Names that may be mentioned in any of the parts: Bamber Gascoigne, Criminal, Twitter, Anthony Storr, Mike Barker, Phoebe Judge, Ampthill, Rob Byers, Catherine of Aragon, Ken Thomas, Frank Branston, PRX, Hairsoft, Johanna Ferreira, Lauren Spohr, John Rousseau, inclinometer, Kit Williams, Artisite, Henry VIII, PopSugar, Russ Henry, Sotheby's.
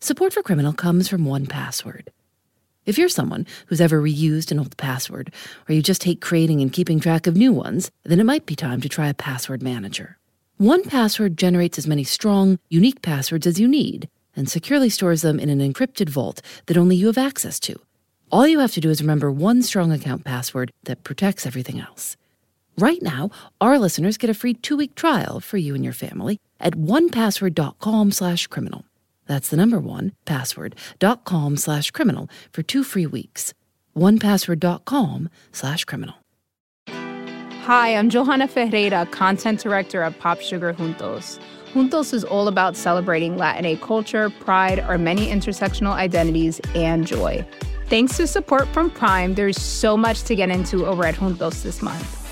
Support for Criminal comes from 1Password. If you're someone who's ever reused an old password, or you just hate creating and keeping track of new ones, then it might be time to try a password manager. 1Password generates as many strong, unique passwords as you need and securely stores them in an encrypted vault that only you have access to. All you have to do is remember one strong account password that protects everything else. Right now, our listeners get a free 2-week trial for you and your family at 1password.com/criminal. That's the number 1password.com/criminal for 2 free weeks. 1password.com/criminal. Hi, I'm Johanna Ferreira, Content Director at Pop Sugar Juntos. Juntos is all about celebrating Latinx culture, pride, our many intersectional identities, and joy. Thanks to support from Prime, there's so much to get into over at Juntos this month.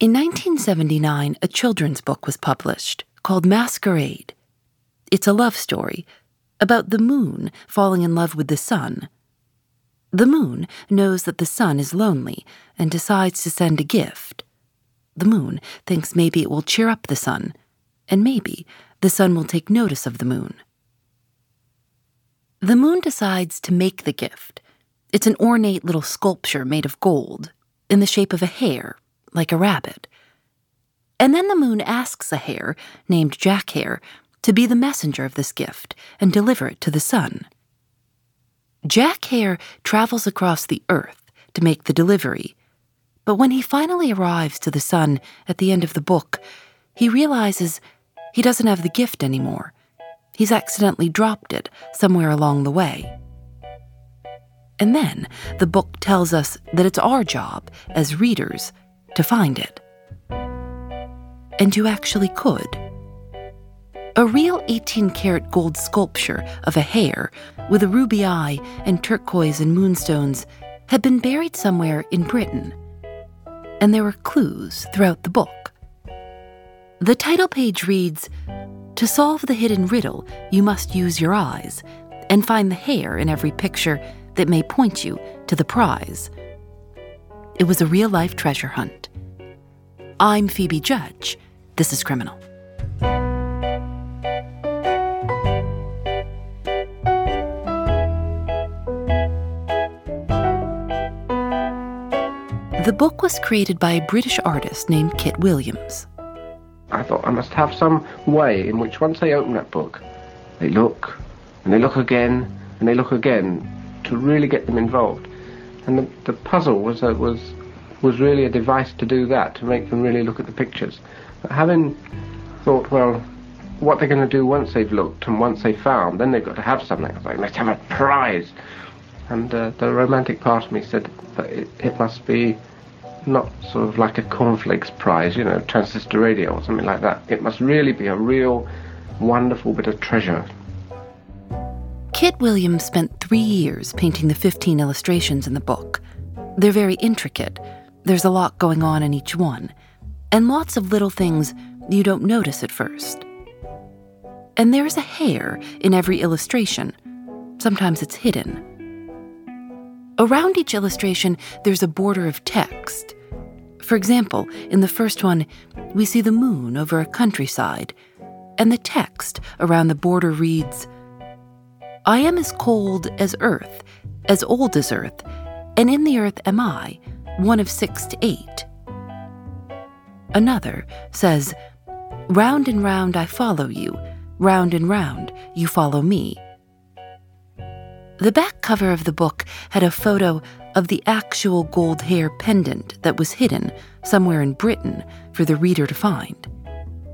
In 1979, a children's book was published called Masquerade. It's a love story about the moon falling in love with the sun. The moon knows that the sun is lonely and decides to send a gift. The moon thinks maybe it will cheer up the sun, and maybe the sun will take notice of the moon. The moon decides to make the gift. It's an ornate little sculpture made of gold, in the shape of a hare, like a rabbit. And then the moon asks a hare, named Jack Hare, to be the messenger of this gift and deliver it to the sun. Jack Hare travels across the earth to make the delivery, but when he finally arrives to the sun at the end of the book, he realizes he doesn't have the gift anymore. He's accidentally dropped it somewhere along the way. And then the book tells us that it's our job as readers to find it. And you actually could. A real 18-karat gold sculpture of a hare with a ruby eye and turquoise and moonstones had been buried somewhere in Britain, and there were clues throughout the book. The title page reads, "To solve the hidden riddle, you must use your eyes and find the hare in every picture that may point you to the prize." It was a real-life treasure hunt. I'm Phoebe Judge. This is Criminal. The book was created by a British artist named Kit Williams. I thought I must have some way in which, once they open that book, they look, and they look again, and they look again, to really get them involved. And the puzzle was really a device to do that, to make them really look at the pictures. But having thought, well, what they're going to do once they've looked and once they've found, then they've got to have something. I was like, let's have a prize. And the romantic part of me said that it must be not sort of like a cornflakes prize, you know, transistor radio or something like that. It must really be a real wonderful bit of treasure. Kit Williams spent 3 years painting the 15 illustrations in the book. They're very intricate. There's a lot going on in each one, and lots of little things you don't notice at first. And there's a hare in every illustration. Sometimes it's hidden. Around each illustration, there's a border of text. For example, in the first one, we see the moon over a countryside, and the text around the border reads, "I am as cold as earth, as old as earth, and in the earth am I, one of 6 to 8. Another says, "Round and round I follow you, round and round you follow me." The back cover of the book had a photo of the actual gold hare pendant that was hidden somewhere in Britain for the reader to find.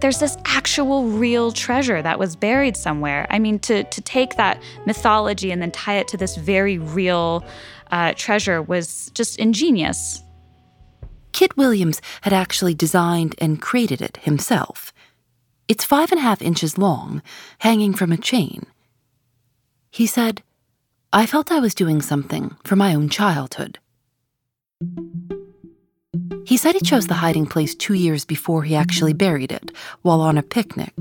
There's this actual real treasure that was buried somewhere. I mean, to take that mythology and then tie it to this very real treasure was just ingenious. Kit Williams had actually designed and created it himself. It's 5.5 inches long, hanging from a chain. He said, I felt I was doing something for my own childhood. He said he chose the hiding place 2 years before he actually buried it, while on a picnic,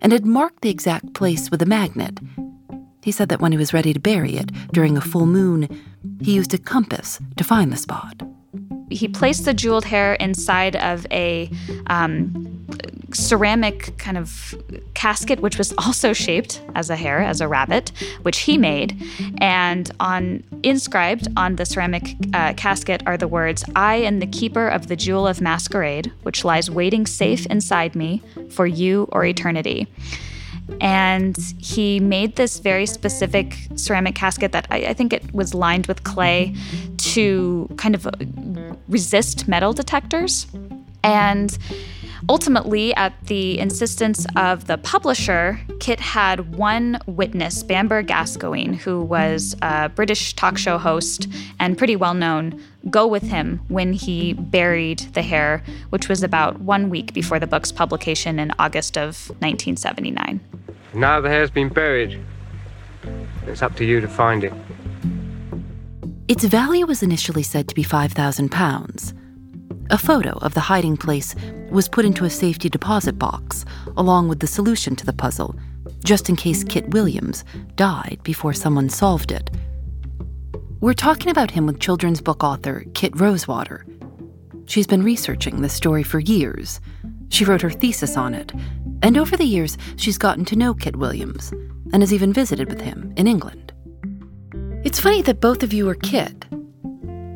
and had marked the exact place with a magnet. He said that when he was ready to bury it, during a full moon, he used a compass to find the spot. He placed the jeweled hair inside of a ceramic kind of casket, which was also shaped as a hare, as a rabbit, which he made. And inscribed on the ceramic casket are the words, I am the keeper of the jewel of masquerade, which lies waiting safe inside me for you or eternity. And he made this very specific ceramic casket that I think it was lined with clay to kind of resist metal detectors. And ultimately, at the insistence of the publisher, Kit had one witness, Bamber Gascoigne, who was a British talk show host and pretty well-known, go with him when he buried the hare, which was about 1 week before the book's publication in August of 1979. Now the hare's been buried. It's up to you to find it. Its value was initially said to be £5,000. A photo of the hiding place was put into a safety deposit box, along with the solution to the puzzle, just in case Kit Williams died before someone solved it. We're talking about him with children's book author Kit Rosewater. She's been researching this story for years. She wrote her thesis on it, and over the years, she's gotten to know Kit Williams and has even visited with him in England. It's funny that both of you are Kit.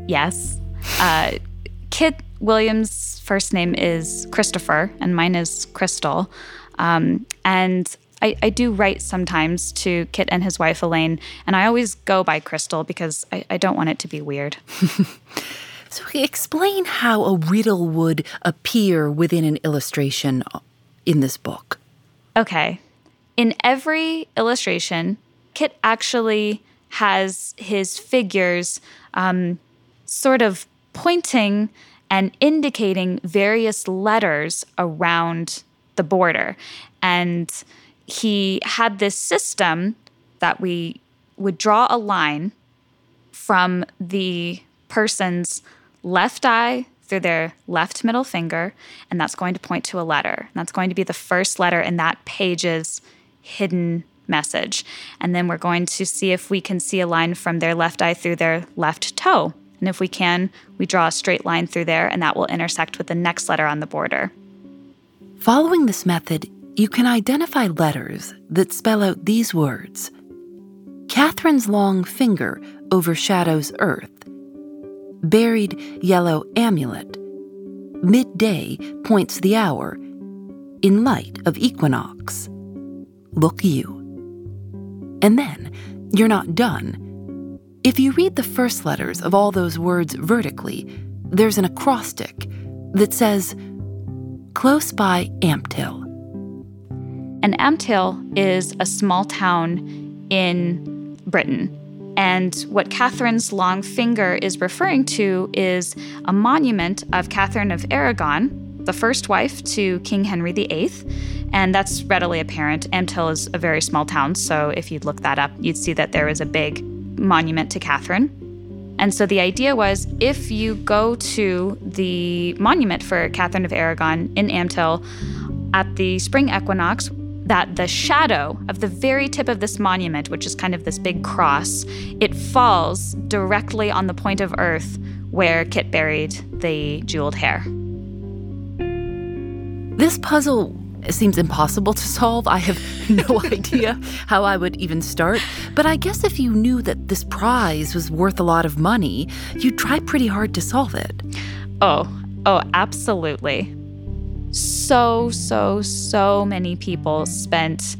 Yes. Kit Williams' first name is Christopher, and mine is Crystal. And I do write sometimes to Kit and his wife, Elaine, and I always go by Crystal because I don't want it to be weird. So explain how a riddle would appear within an illustration in this book. Okay. In every illustration, Kit actually has his figures sort of pointing and indicating various letters around the border. And he had this system that we would draw a line from the person's left eye through their left middle finger, and that's going to point to a letter. And that's going to be the first letter in that page's hidden message. And then we're going to see if we can see a line from their left eye through their left toe. And if we can, we draw a straight line through there, and that will intersect with the next letter on the border. Following this method, you can identify letters that spell out these words. Catherine's long finger overshadows earth. Buried yellow amulet. Midday points the hour. In light of equinox. Look you. And then, you're not done. If you read the first letters of all those words vertically, there's an acrostic that says, close by Ampthill. And Ampthill is a small town in Britain. And what Catherine's long finger is referring to is a monument of Catherine of Aragon, the first wife to King Henry VIII. And that's readily apparent. Ampthill is a very small town, so if you'd look that up, you'd see that there is a big monument to Catherine. And so the idea was, if you go to the monument for Catherine of Aragon in Ampthill at the spring equinox, that the shadow of the very tip of this monument, which is kind of this big cross, it falls directly on the point of earth where Kit buried the jeweled hare. This puzzle seems impossible to solve. I have no idea how I would even start. But I guess if you knew that this prize was worth a lot of money, you'd try pretty hard to solve it. Oh, absolutely. So many people spent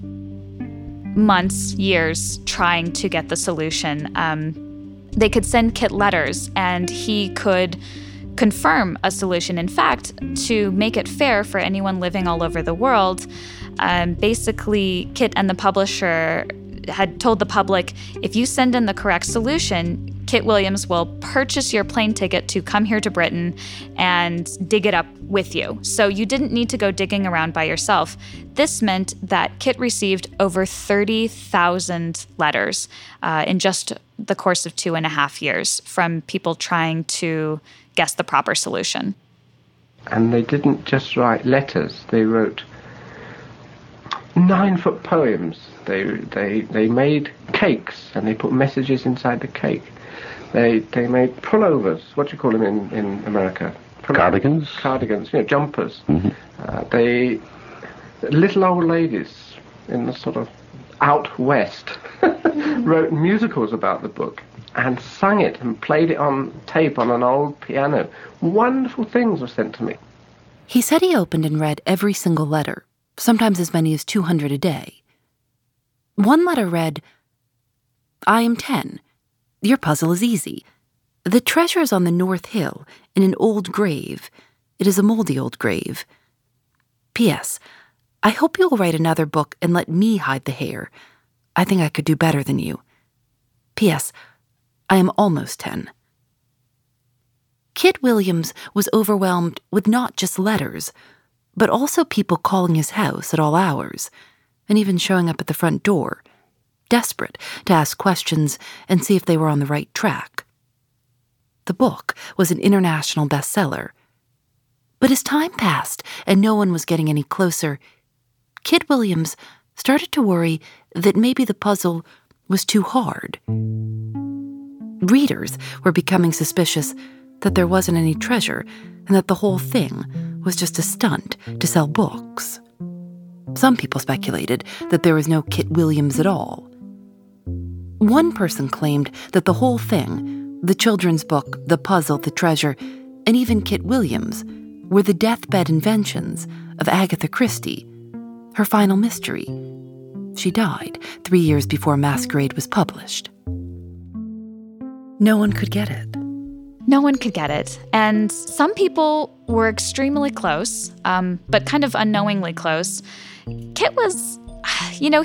months, years trying to get the solution. They could send Kit letters, and he could confirm a solution. In fact, to make it fair for anyone living all over the world, basically Kit and the publisher had told the public, if you send in the correct solution, Kit Williams will purchase your plane ticket to come here to Britain and dig it up with you. So you didn't need to go digging around by yourself. This meant that Kit received over 30,000 letters in just the course of 2.5 years from people trying to guess the proper solution. And they didn't just write letters, they wrote 9-foot poems. They made cakes and they put messages inside the cake. They made pullovers. What do you call them in America? Cardigans. Cardigans, you know, jumpers. Mm-hmm. They little old ladies in the sort of out west wrote musicals about the book and sang it and played it on tape on an old piano. Wonderful things were sent to me. He said he opened and read every single letter, sometimes as many as 200 a day. One letter read, I am 10. Your puzzle is easy. The treasure is on the North Hill, in an old grave. It is a moldy old grave. P.S. I hope you'll write another book and let me hide the hair. I think I could do better than you. P.S. I am almost 10. Kit Williams was overwhelmed with not just letters, but also people calling his house at all hours, and even showing up at the front door, desperate to ask questions and see if they were on the right track. The book was an international bestseller. But as time passed and no one was getting any closer, Kit Williams started to worry that maybe the puzzle was too hard. Readers were becoming suspicious that there wasn't any treasure and that the whole thing was just a stunt to sell books. Some people speculated that there was no Kit Williams at all. One person claimed that the whole thing, the children's book, the puzzle, the treasure, and even Kit Williams, were the deathbed inventions of Agatha Christie, her final mystery. She died 3 years before Masquerade was published. No one could get it. No one could get it. And some people were extremely close, but kind of unknowingly close. Kit was, you know,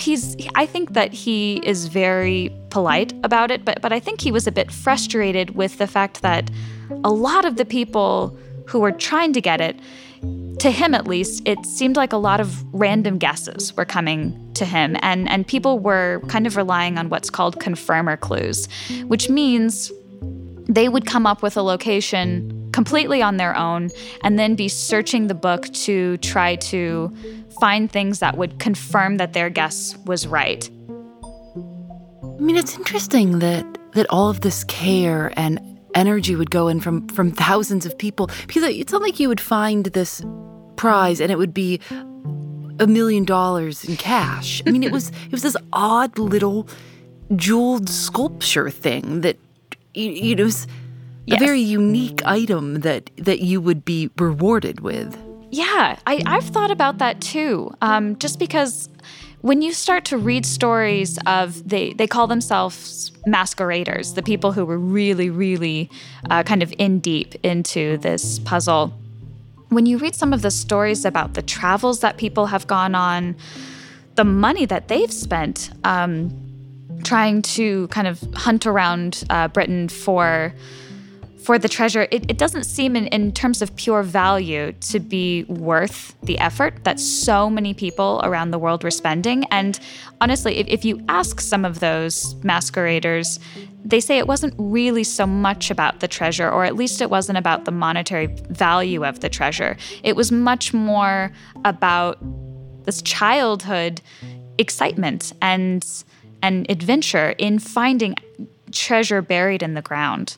I think that he is very polite about it, but I think he was a bit frustrated with the fact that a lot of the people who were trying to get it, to him at least, it seemed like a lot of random guesses were coming to him. And people were kind of relying on what's called confirmer clues, which means they would come up with a location completely on their own and then be searching the book to try to find things that would confirm that their guess was right. I mean, it's interesting that all of this care and energy would go in from thousands of people, because it's not like you would find this prize and it would be $1 million in cash. I mean, it was this odd little jeweled sculpture thing that, you know, it was a very unique item that you would be rewarded with. Yeah, I've thought about that too. Just because when you start to read stories of, they call themselves masqueraders, the people who were really, really kind of in deep into this puzzle. When you read some of the stories about the travels that people have gone on, the money that they've spent trying to kind of hunt around Britain for the treasure, it doesn't seem in terms of pure value to be worth the effort that so many people around the world were spending. And honestly, if you ask some of those masqueraders, they say it wasn't really so much about the treasure, or at least it wasn't about the monetary value of the treasure. It was much more about this childhood excitement and adventure in finding treasure buried in the ground.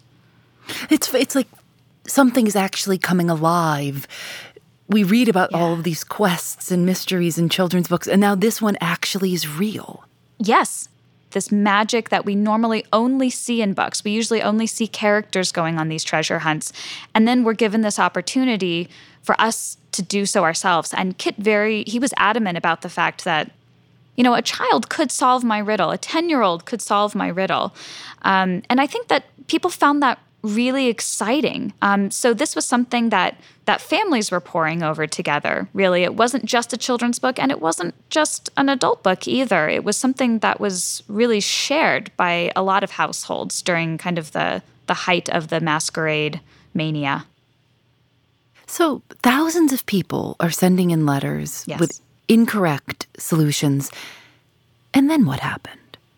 It's like something's actually coming alive. We read about all of these quests and mysteries in children's books, and now this one actually is real. Yes, this magic that we normally only see in books. We usually only see characters going on these treasure hunts, and then we're given this opportunity for us to do so ourselves. And Kit he was adamant about the fact that, you know, a child could solve my riddle. A 10-year-old could solve my riddle. And I think that people found that really exciting. So this was something that families were poring over together, really. It wasn't just a children's book, and it wasn't just an adult book either. It was something that was really shared by a lot of households during kind of the height of the Masquerade mania. So thousands of people are sending in letters with incorrect solutions. And then what happened?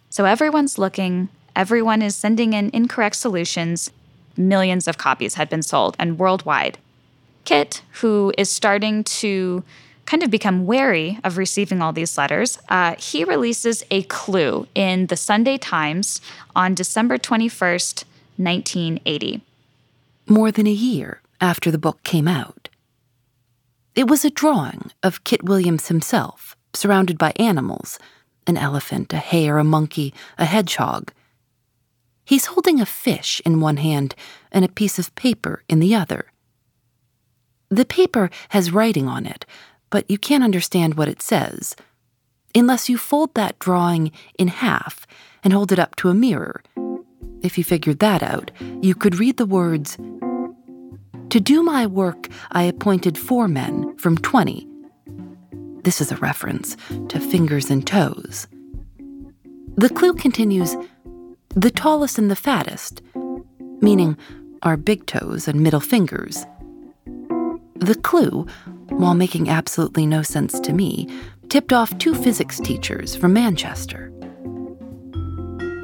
So everyone's looking. Everyone is sending in incorrect solutions. Millions of copies had been sold, and worldwide. Kit, who is starting to kind of become wary of receiving all these letters, he releases a clue in the Sunday Times on December 21st, 1980. More than a year after the book came out. It was a drawing of Kit Williams himself, surrounded by animals, an elephant, a hare, a monkey, a hedgehog. He's holding a fish in one hand and a piece of paper in the other. The paper has writing on it, but you can't understand what it says unless you fold that drawing in half and hold it up to a mirror. If you figured that out, you could read the words, "To do my work, I appointed 4 men from 20. This is a reference to fingers and toes. The clue continues, "The tallest and the fattest," meaning our big toes and middle fingers. The clue, while making absolutely no sense to me, tipped off 2 physics teachers from Manchester.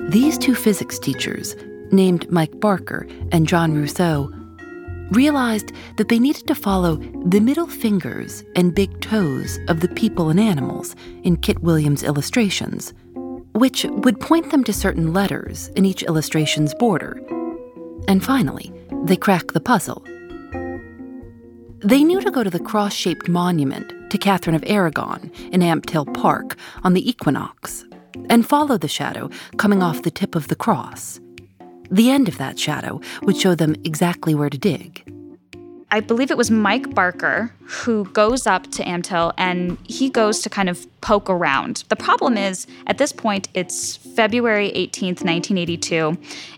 These 2 physics teachers, named Mike Barker and John Rousseau, realized that they needed to follow the middle fingers and big toes of the people and animals in Kit Williams' illustrations, which would point them to certain letters in each illustration's border. And finally, they cracked the puzzle. They knew to go to the cross-shaped monument to Catherine of Aragon in Ampthill Park on the equinox and follow the shadow coming off the tip of the cross. The end of that shadow would show them exactly where to dig. I believe it was Mike Barker who goes up to Ampthill, and he goes to kind of poke around. The problem is, at this point, it's February 18th, 1982,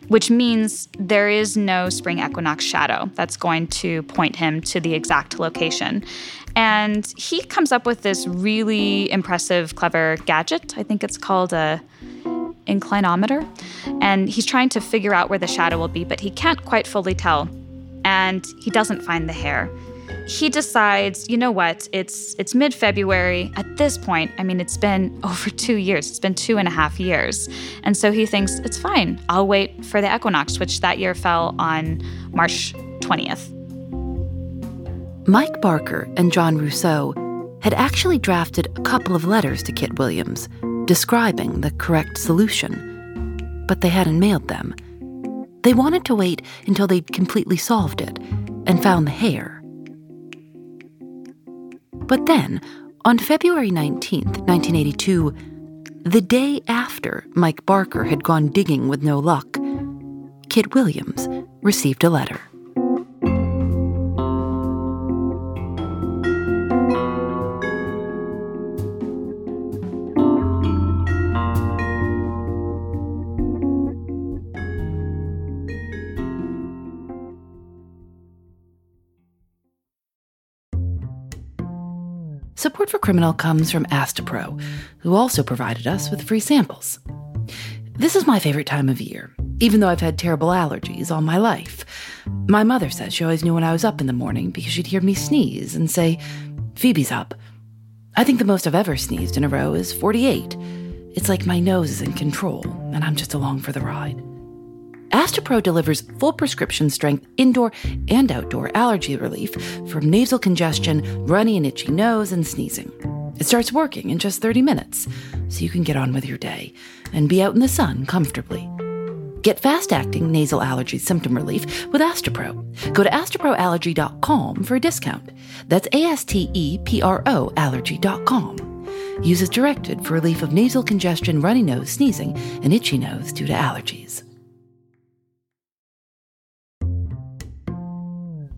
which means there is no spring equinox shadow that's going to point him to the exact location. And he comes up with this really impressive, clever gadget. I think it's called a inclinometer. And he's trying to figure out where the shadow will be, but he can't quite fully tell. And he doesn't find the hare. He decides, you know what, it's mid-February. At this point, I mean, it's been over 2 years. It's been 2.5 years. And so he thinks, it's fine. I'll wait for the equinox, which that year fell on March 20th. Mike Barker and John Rousseau had actually drafted a couple of letters to Kit Williams describing the correct solution, but they hadn't mailed them. They wanted to wait until they'd completely solved it and found the hare. But then, on February 19th, 1982, the day after Mike Barker had gone digging with no luck, Kit Williams received a letter. Support for Criminal comes from Astapro, who also provided us with free samples. This is my favorite time of year, even though I've had terrible allergies all my life. My mother said she always knew when I was up in the morning because she'd hear me sneeze and say, "Phoebe's up." I think the most I've ever sneezed in a row is 48. It's like my nose is in control, and I'm just along for the ride. Astapro delivers full prescription-strength indoor and outdoor allergy relief from nasal congestion, runny and itchy nose, and sneezing. It starts working in just 30 minutes, so you can get on with your day and be out in the sun comfortably. Get fast-acting nasal allergy symptom relief with Astapro. Go to astaproallergy.com for a discount. That's ASTEPRO allergy.com. Use as directed for relief of nasal congestion, runny nose, sneezing, and itchy nose due to allergies.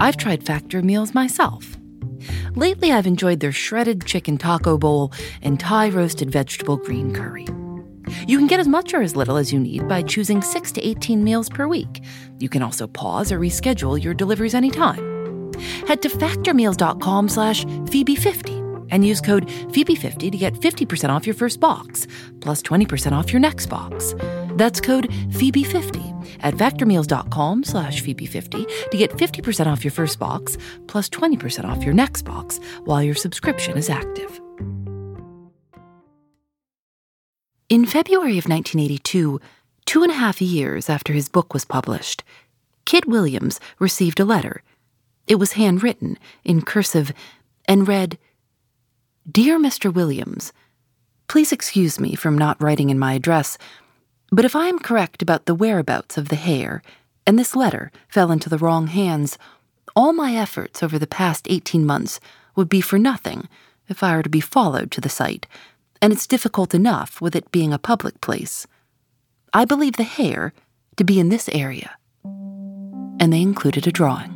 I've tried Factor meals myself. Lately, I've enjoyed their shredded chicken taco bowl and Thai roasted vegetable green curry. You can get as much or as little as you need by choosing 6 to 18 meals per week. You can also pause or reschedule your deliveries anytime. Head to factormeals.com/Phoebe50 and use code Phoebe50 to get 50% off your first box, plus 20% off your next box. That's code Phoebe50 at factormeals.com/Phoebe50 to get 50% off your first box, plus 20% off your next box while your subscription is active. In February of 1982, 2.5 years after his book was published, Kit Williams received a letter. It was handwritten, in cursive, and read, "Dear Mr. Williams, please excuse me from not writing in my address, but if I am correct about the whereabouts of the hare, and this letter fell into the wrong hands, all my efforts over the past 18 months would be for nothing if I were to be followed to the site, and it's difficult enough with it being a public place. I believe the hare to be in this area." And they included a drawing.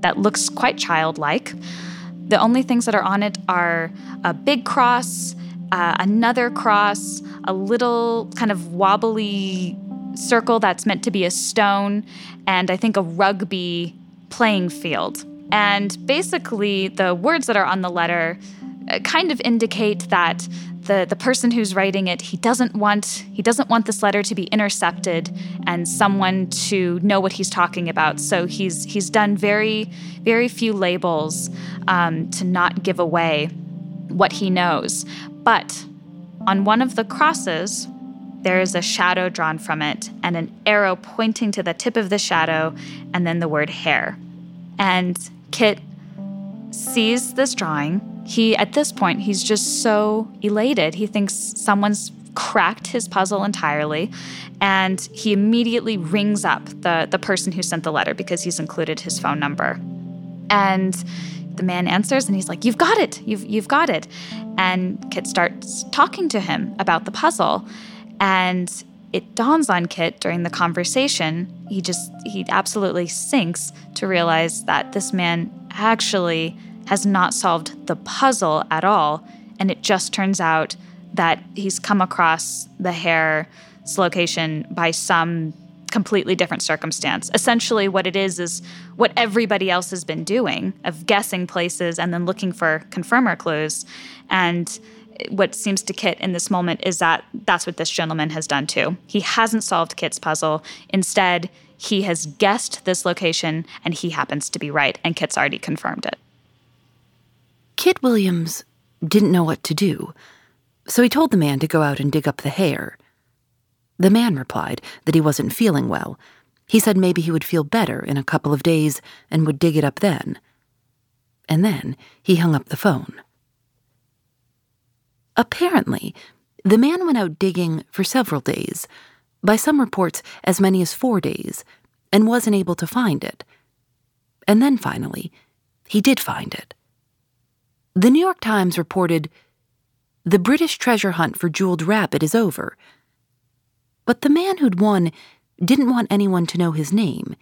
That looks quite childlike. The only things that are on it are a big cross, another cross, a little kind of wobbly circle that's meant to be a stone, and I think a rugby playing field. And basically, the words that are on the letter kind of indicate that the person who's writing it, he doesn't want this letter to be intercepted and someone to know what he's talking about. So he's done very, very few labels to not give away what he knows. But on one of the crosses, there is a shadow drawn from it and an arrow pointing to the tip of the shadow and then the word hair. And Kit sees this drawing. At this point, he's just so elated. He thinks someone's cracked his puzzle entirely, and he immediately rings up the person who sent the letter because he's included his phone number. And the man answers, and he's like, "You've got it! You've got it!" And Kit starts talking to him about the puzzle, and it dawns on Kit during the conversation. He absolutely sinks to realize that this man actually has not solved the puzzle at all, and it just turns out that he's come across the hare's location by some completely different circumstance. Essentially what it is what everybody else has been doing, of guessing places and then looking for confirmer clues. And what seems to Kit in this moment is that that's what this gentleman has done too. He hasn't solved Kit's puzzle. Instead, he has guessed this location, and he happens to be right, and Kit's already confirmed it. Kit Williams didn't know what to do, so he told the man to go out and dig up the hare. The man replied that he wasn't feeling well. He said maybe he would feel better in a couple of days and would dig it up then. And then he hung up the phone. Apparently, the man went out digging for several days, by some reports as many as 4 days, and wasn't able to find it. And then finally, he did find it. The New York Times reported, "The British treasure hunt for jeweled rabbit is over." But the man who'd won didn't want anyone to know his name.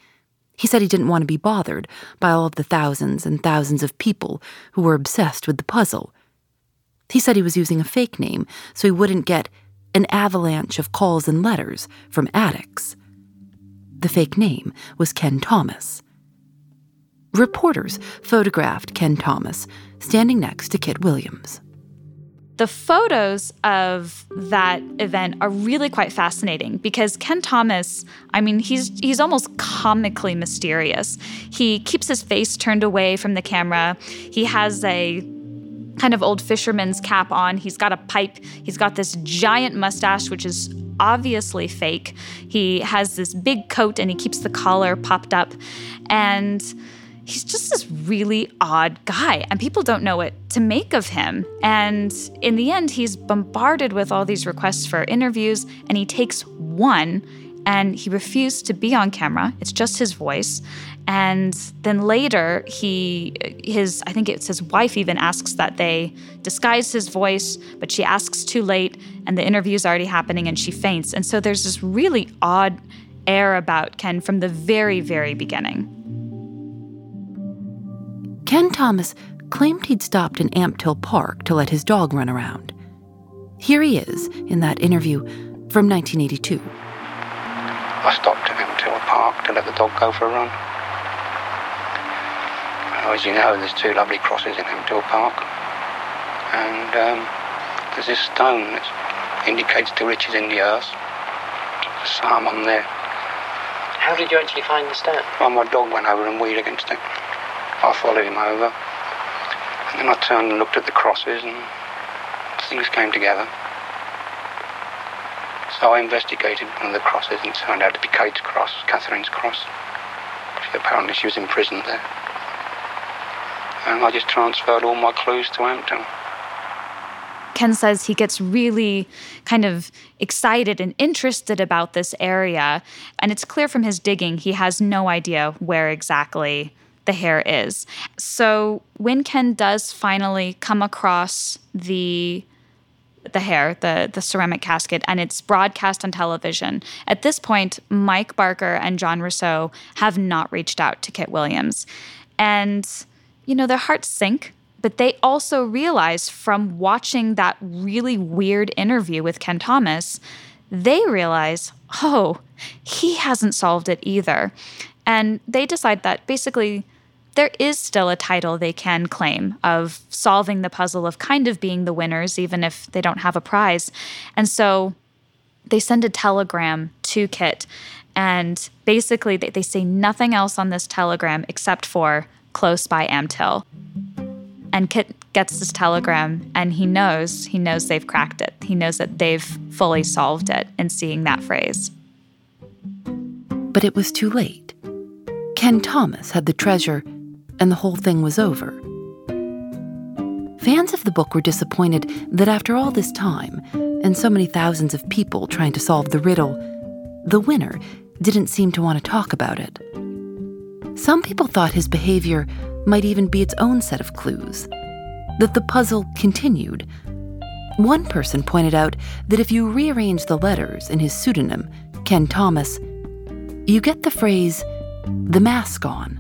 He said he didn't want to be bothered by all of the thousands and thousands of people who were obsessed with the puzzle. He said he was using a fake name so he wouldn't get an avalanche of calls and letters from addicts. The fake name was Ken Thomas. Reporters photographed Ken Thomas standing next to Kit Williams. The photos of that event are really quite fascinating because Ken Thomas, he's almost comically mysterious. He keeps his face turned away from the camera. He has a kind of old fisherman's cap on. He's got a pipe. He's got this giant mustache, which is obviously fake. He has this big coat, and he keeps the collar popped up. And he's just this really odd guy, and people don't know what to make of him. And in the end, he's bombarded with all these requests for interviews, and he takes one, and he refused to be on camera. It's just his voice. And then later, I think it's his wife even asks that they disguise his voice, but she asks too late, and the interview's already happening, and she faints. And so there's this really odd air about Ken from the very, very beginning. Ken Thomas claimed he'd stopped in Ampthill Park to let his dog run around. Here he is in that interview from 1982. I stopped at Ampthill Park to let the dog go for a run. As you know, there's two lovely crosses in Ampthill Park, and there's this stone that indicates the riches in the earth. There's a psalm on there. How did you actually find the stone? Well, my dog went over and wheeled against it. I followed him over, and then I turned and looked at the crosses, and things came together. So I investigated one of the crosses, and it turned out to be Kate's cross, Catherine's cross. Apparently she was imprisoned there. And I just transferred all my clues to Ampthill. Ken says he gets really kind of excited and interested about this area, and it's clear from his digging he has no idea where exactly the hair is. So when Ken does finally come across the hair, the ceramic casket, and it's broadcast on television, at this point, Mike Barker and John Rousseau have not reached out to Kit Williams. And, you know, their hearts sink, but they also realize from watching that really weird interview with Ken Thomas, they realize, oh, he hasn't solved it either. And they decide that basically there is still a title they can claim of solving the puzzle, of kind of being the winners, even if they don't have a prize. And so they send a telegram to Kit, and basically they say nothing else on this telegram except for close by Ampthill. And Kit gets this telegram, and he knows they've cracked it. He knows that they've fully solved it in seeing that phrase. But it was too late. Ken Thomas had the treasure, and the whole thing was over. Fans of the book were disappointed that after all this time, and so many thousands of people trying to solve the riddle, the winner didn't seem to want to talk about it. Some people thought his behavior might even be its own set of clues, that the puzzle continued. One person pointed out that if you rearrange the letters in his pseudonym, Ken Thomas, you get the phrase, "the mask on,"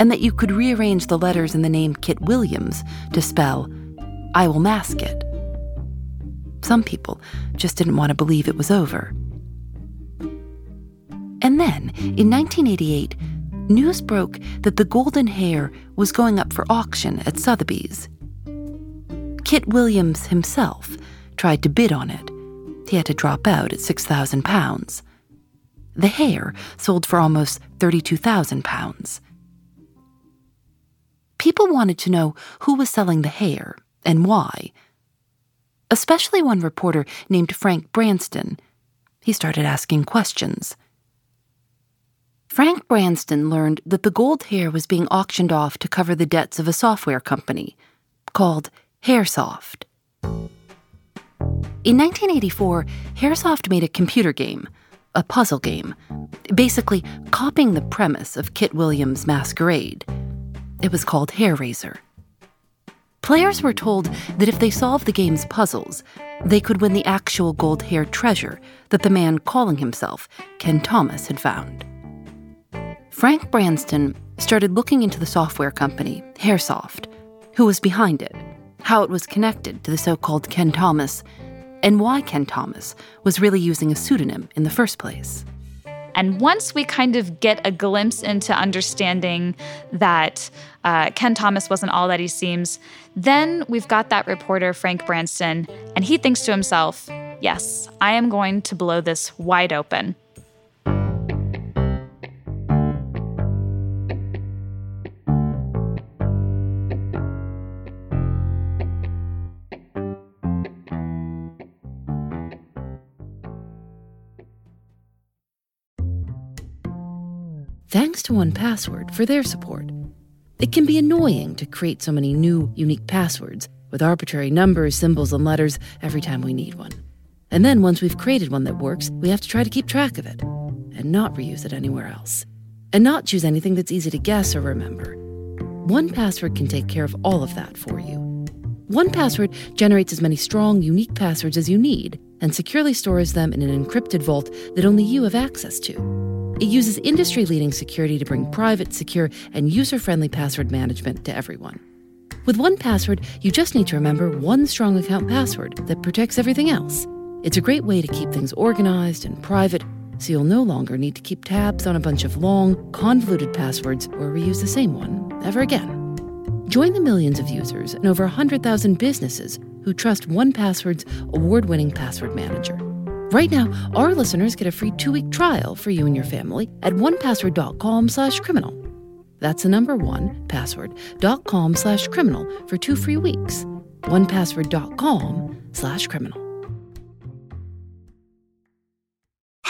and that you could rearrange the letters in the name Kit Williams to spell, "I will mask it." Some people just didn't want to believe it was over. And then, in 1988, news broke that the golden hair was going up for auction at Sotheby's. Kit Williams himself tried to bid on it. He had to drop out at £6,000. The hair sold for almost £32,000. People wanted to know who was selling the hair and why, especially one reporter named Frank Branston. He started asking questions. Frank Branston learned that the gold hair was being auctioned off to cover the debts of a software company called Hairsoft. In 1984, Hairsoft made a computer game, a puzzle game, basically copying the premise of Kit Williams' Masquerade. It was called Hare Raiser. Players were told that if they solved the game's puzzles, they could win the actual gold hair treasure that the man calling himself Ken Thomas had found. Frank Branston started looking into the software company, Hairsoft, who was behind it, how it was connected to the so-called Ken Thomas, and why Ken Thomas was really using a pseudonym in the first place. And once we kind of get a glimpse into understanding that Ken Thomas wasn't all that he seems, then we've got that reporter, Frank Branston, and he thinks to himself, yes, I am going to blow this wide open. Thanks to 1Password for their support. It can be annoying to create so many new, unique passwords with arbitrary numbers, symbols, and letters every time we need one. And then once we've created one that works, we have to try to keep track of it and not reuse it anywhere else. And not choose anything that's easy to guess or remember. 1Password can take care of all of that for you. 1Password generates as many strong, unique passwords as you need and securely stores them in an encrypted vault that only you have access to. It uses industry-leading security to bring private, secure, and user-friendly password management to everyone. With 1Password, you just need to remember one strong account password that protects everything else. It's a great way to keep things organized and private, so you'll no longer need to keep tabs on a bunch of long, convoluted passwords or reuse the same one ever again. Join the millions of users and over 100,000 businesses who trust 1Password's award-winning password manager. Right now, our listeners get a free 2-week trial for you and your family at 1password.com/criminal. That's the number 1password.com/criminal for 2 free weeks. 1password.com/criminal.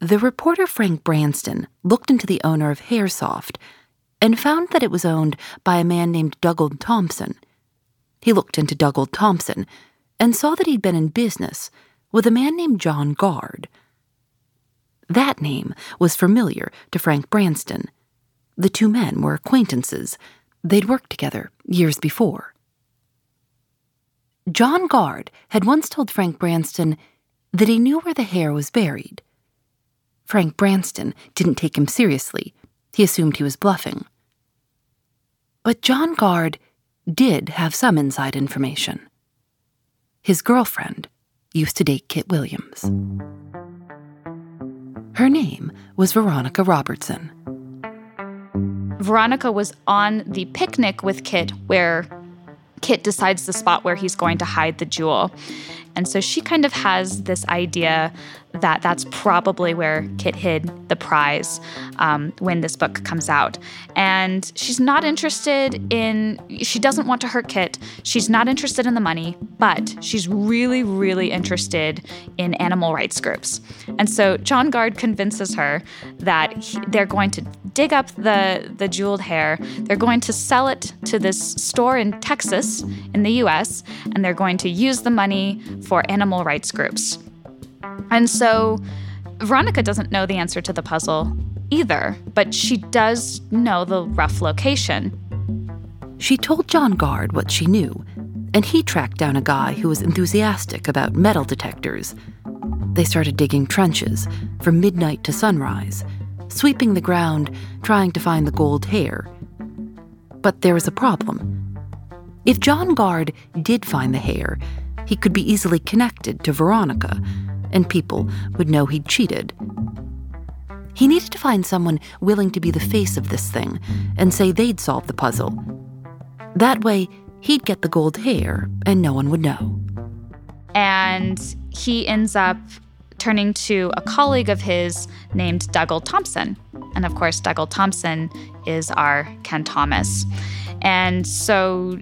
The reporter Frank Branston looked into the owner of Hairsoft and found that it was owned by a man named Dougald Thompson. He looked into Dougald Thompson and saw that he'd been in business with a man named John Guard. That name was familiar to Frank Branston. The two men were acquaintances. They'd worked together years before. John Guard had once told Frank Branston that he knew where the hare was buried. Frank Branston didn't take him seriously. He assumed he was bluffing. But John Guard did have some inside information. His girlfriend used to date Kit Williams. Her name was Veronica Robertson. Veronica was on the picnic with Kit where Kit decides the spot where he's going to hide the jewel. And so she kind of has this idea that that's probably where Kit hid the prize when this book comes out. And she's not interested in, she doesn't want to hurt Kit. She's not interested in the money, but she's really, really interested in animal rights groups. And so John Guard convinces her that they're going to dig up the jeweled hare. They're going to sell it to this store in Texas, in the U.S., and they're going to use the money for animal rights groups. And so Veronica doesn't know the answer to the puzzle either, but she does know the rough location. She told John Guard what she knew, and he tracked down a guy who was enthusiastic about metal detectors. They started digging trenches from midnight to sunrise, sweeping the ground, trying to find the gold hare. But there was a problem. If John Guard did find the hare, he could be easily connected to Veronica, and people would know he'd cheated. He needed to find someone willing to be the face of this thing and say they'd solve the puzzle. That way, he'd get the gold hare, and no one would know. And he ends up turning to a colleague of his named Dougald Thompson. And of course, Dougald Thompson is our Ken Thomas. And so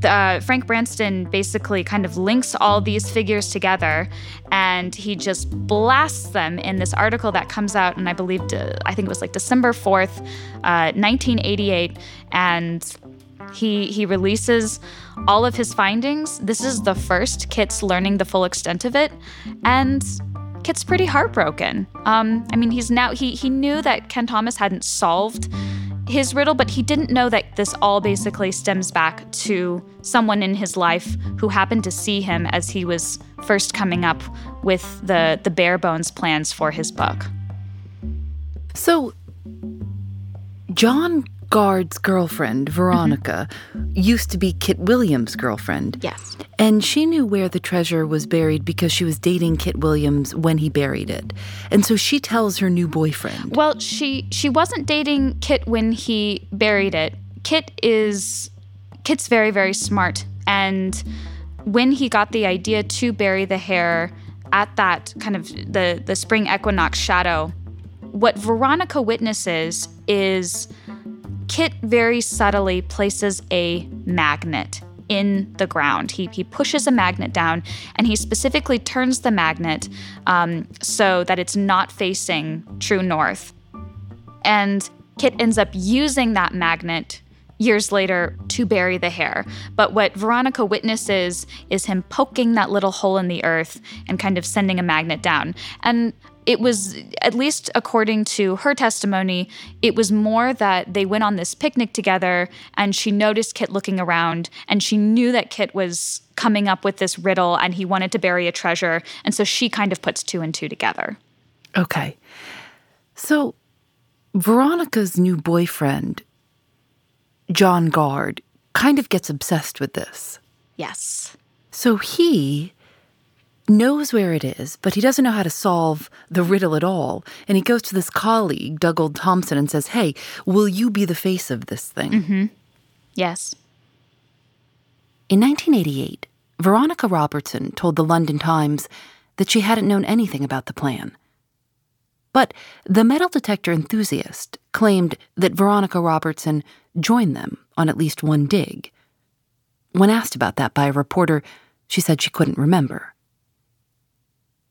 Frank Branston basically kind of links all these figures together, and he just blasts them in this article that comes out, and I think it was like December 4th, 1988, and he releases all of his findings. This is the first. Kit's learning the full extent of it, and Kit's pretty heartbroken. He knew that Ken Thomas hadn't solved his riddle, but he didn't know that this all basically stems back to someone in his life who happened to see him as he was first coming up with the bare bones plans for his book. So John Guard's girlfriend, Veronica, used to be Kit Williams' girlfriend. Yes. And she knew where the treasure was buried because she was dating Kit Williams when he buried it. And so she tells her new boyfriend. Well, she wasn't dating Kit when he buried it. Kit's very, very smart. And when he got the idea to bury the hare at that kind of the spring equinox shadow, what Veronica witnesses is Kit very subtly places a magnet in the ground. He pushes a magnet down, and he specifically turns the magnet so that it's not facing true north. And Kit ends up using that magnet years later to bury the hare. But what Veronica witnesses is him poking that little hole in the earth and kind of sending a magnet down. And it was, at least according to her testimony, it was more that they went on this picnic together and she noticed Kit looking around and she knew that Kit was coming up with this riddle and he wanted to bury a treasure. And so she kind of puts two and two together. Okay. So Veronica's new boyfriend, John Guard, kind of gets obsessed with this. Yes. So he knows where it is, but he doesn't know how to solve the riddle at all. And he goes to this colleague, Dougald Thompson, and says, hey, will you be the face of this thing? Mm-hmm. Yes. In 1988, Veronica Robertson told the London Times that she hadn't known anything about the plan. But the metal detector enthusiast claimed that Veronica Robertson joined them on at least one dig. When asked about that by a reporter, she said she couldn't remember.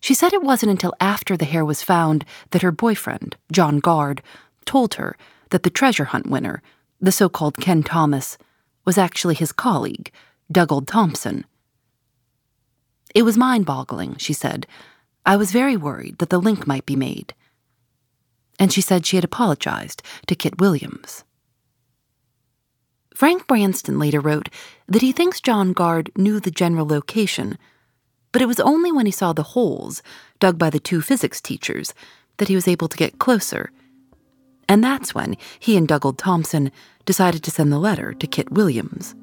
She said it wasn't until after the hare was found that her boyfriend, John Guard, told her that the treasure hunt winner, the so-called Ken Thomas, was actually his colleague, Dougald Thompson. It was mind-boggling, she said. I was very worried that the link might be made. And she said she had apologized to Kit Williams. Frank Branston later wrote that he thinks John Guard knew the general location, but it was only when he saw the holes dug by the two physics teachers that he was able to get closer. And that's when he and Dougald Thompson decided to send the letter to Kit Williams.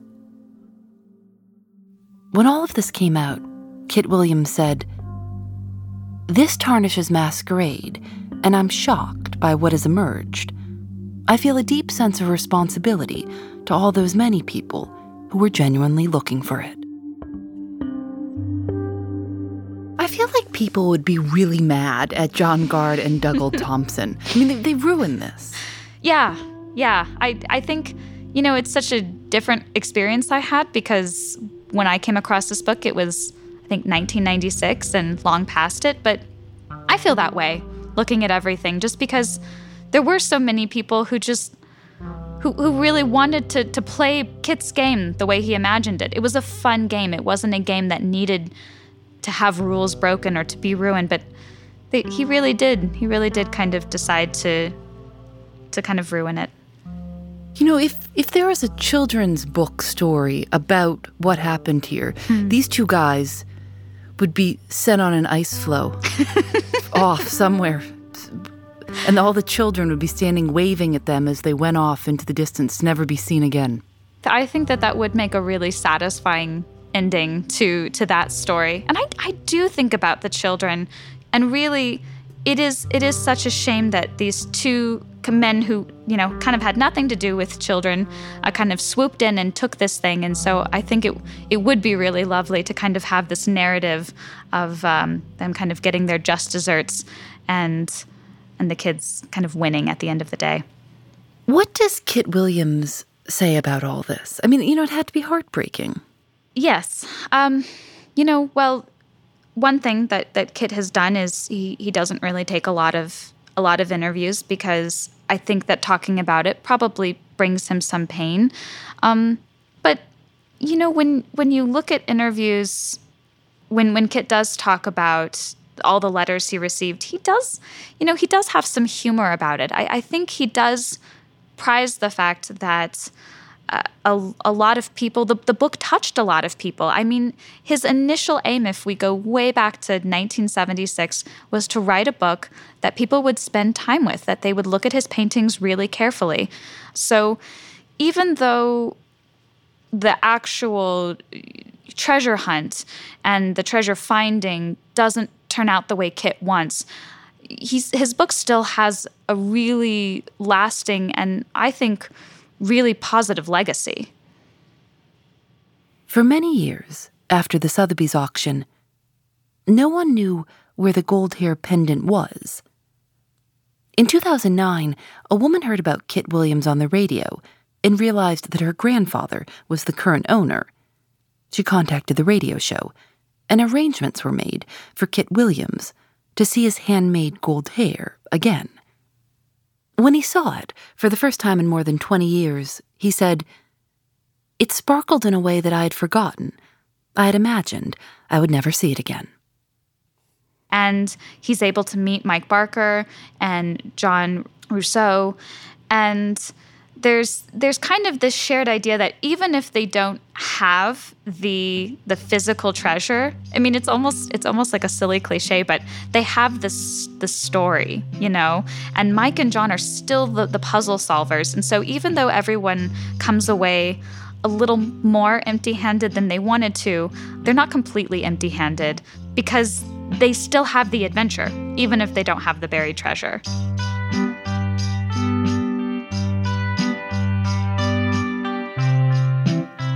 When all of this came out, Kit Williams said, "This tarnishes Masquerade, and I'm shocked by what has emerged. I feel a deep sense of responsibility to all those many people who were genuinely looking for it." I feel like people would be really mad at John Guard and Dougald Thompson. I mean, they ruined this. Yeah. I think, you know, it's such a different experience I had because when I came across this book, it was, I think, 1996 and long past it, but I feel that way looking at everything just because there were so many people who just who really wanted to play Kit's game the way he imagined it. It was a fun game. It wasn't a game that needed to have rules broken or to be ruined, but he really did kind of decide to kind of ruin it. You know, if there was a children's book story about what happened here, these two guys would be sent on an ice floe off somewhere. And all the children would be standing waving at them as they went off into the distance, never be seen again. I think that would make a really satisfying ending to that story. And I do think about the children. And really, it is such a shame that these two men who, you know, kind of had nothing to do with children kind of swooped in and took this thing. And so I think it would be really lovely to kind of have this narrative of them kind of getting their just desserts and the kids kind of winning at the end of the day. What does Kit Williams say about all this? I mean, you know, it had to be heartbreaking. Yes. You know, well, one thing that Kit has done is he doesn't really take a lot of interviews because I think that talking about it probably brings him some pain. But, you know, when you look at interviews, when Kit does talk about all the letters he received, he does have some humor about it. I think he does prize the fact that a lot of people, the book touched a lot of people. I mean, his initial aim, if we go way back to 1976, was to write a book that people would spend time with, that they would look at his paintings really carefully. So even though the actual treasure hunt and the treasure finding doesn't turn out the way Kit wants, his book still has a really lasting and, I think, really positive legacy. For many years after the Sotheby's auction, no one knew where the gold hair pendant was. In 2009, a woman heard about Kit Williams on the radio and realized that her grandfather was the current owner. She contacted the radio show, and arrangements were made for Kit Williams to see his handmade gold hair again. When he saw it, for the first time in more than 20 years, he said, "It sparkled in a way that I had forgotten. I had imagined I would never see it again." And he's able to meet Mike Barker and John Rousseau, and there's kind of this shared idea that even if they don't have the physical treasure, I mean, it's almost like a silly cliche, but they have this story, you know? And Mike and John are still the puzzle solvers. And so even though everyone comes away a little more empty-handed than they wanted to, they're not completely empty-handed because they still have the adventure, even if they don't have the buried treasure.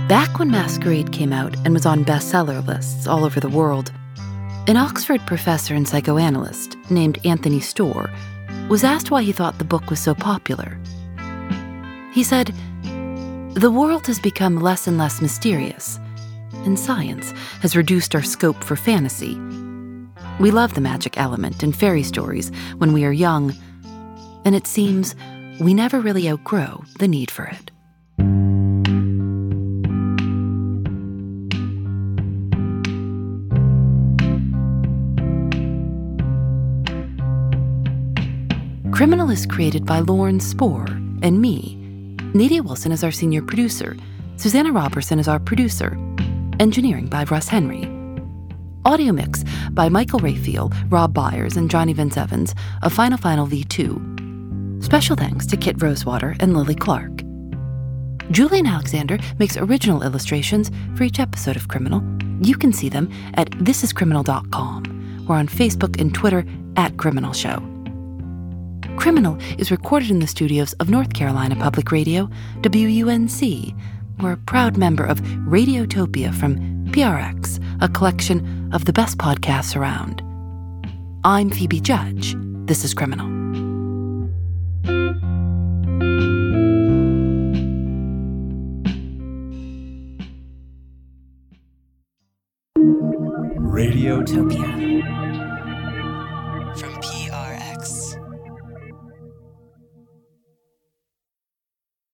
Back when Masquerade came out and was on bestseller lists all over the world, an Oxford professor and psychoanalyst named Anthony Storr was asked why he thought the book was so popular. He said, "The world has become less and less mysterious, and science has reduced our scope for fantasy. We love the magic element in fairy stories when we are young, and it seems we never really outgrow the need for it." Criminal is created by Lauren Spohr and me. Nadia Wilson is our senior producer. Susanna Robertson is our producer. Engineering by Russ Henry. Audio mix by Michael Rayfield, Rob Byers, and Johnny Vince Evans of Final Final V2. Special thanks to Kit Rosewater and Lily Clark. Julian Alexander makes original illustrations for each episode of Criminal. You can see them at thisiscriminal.com. We're on Facebook and Twitter @Criminal Show. Criminal is recorded in the studios of North Carolina Public Radio, WUNC. We're a proud member of Radiotopia from PRX, a collection of the best podcasts around. I'm Phoebe Judge. This is Criminal. Radiotopia.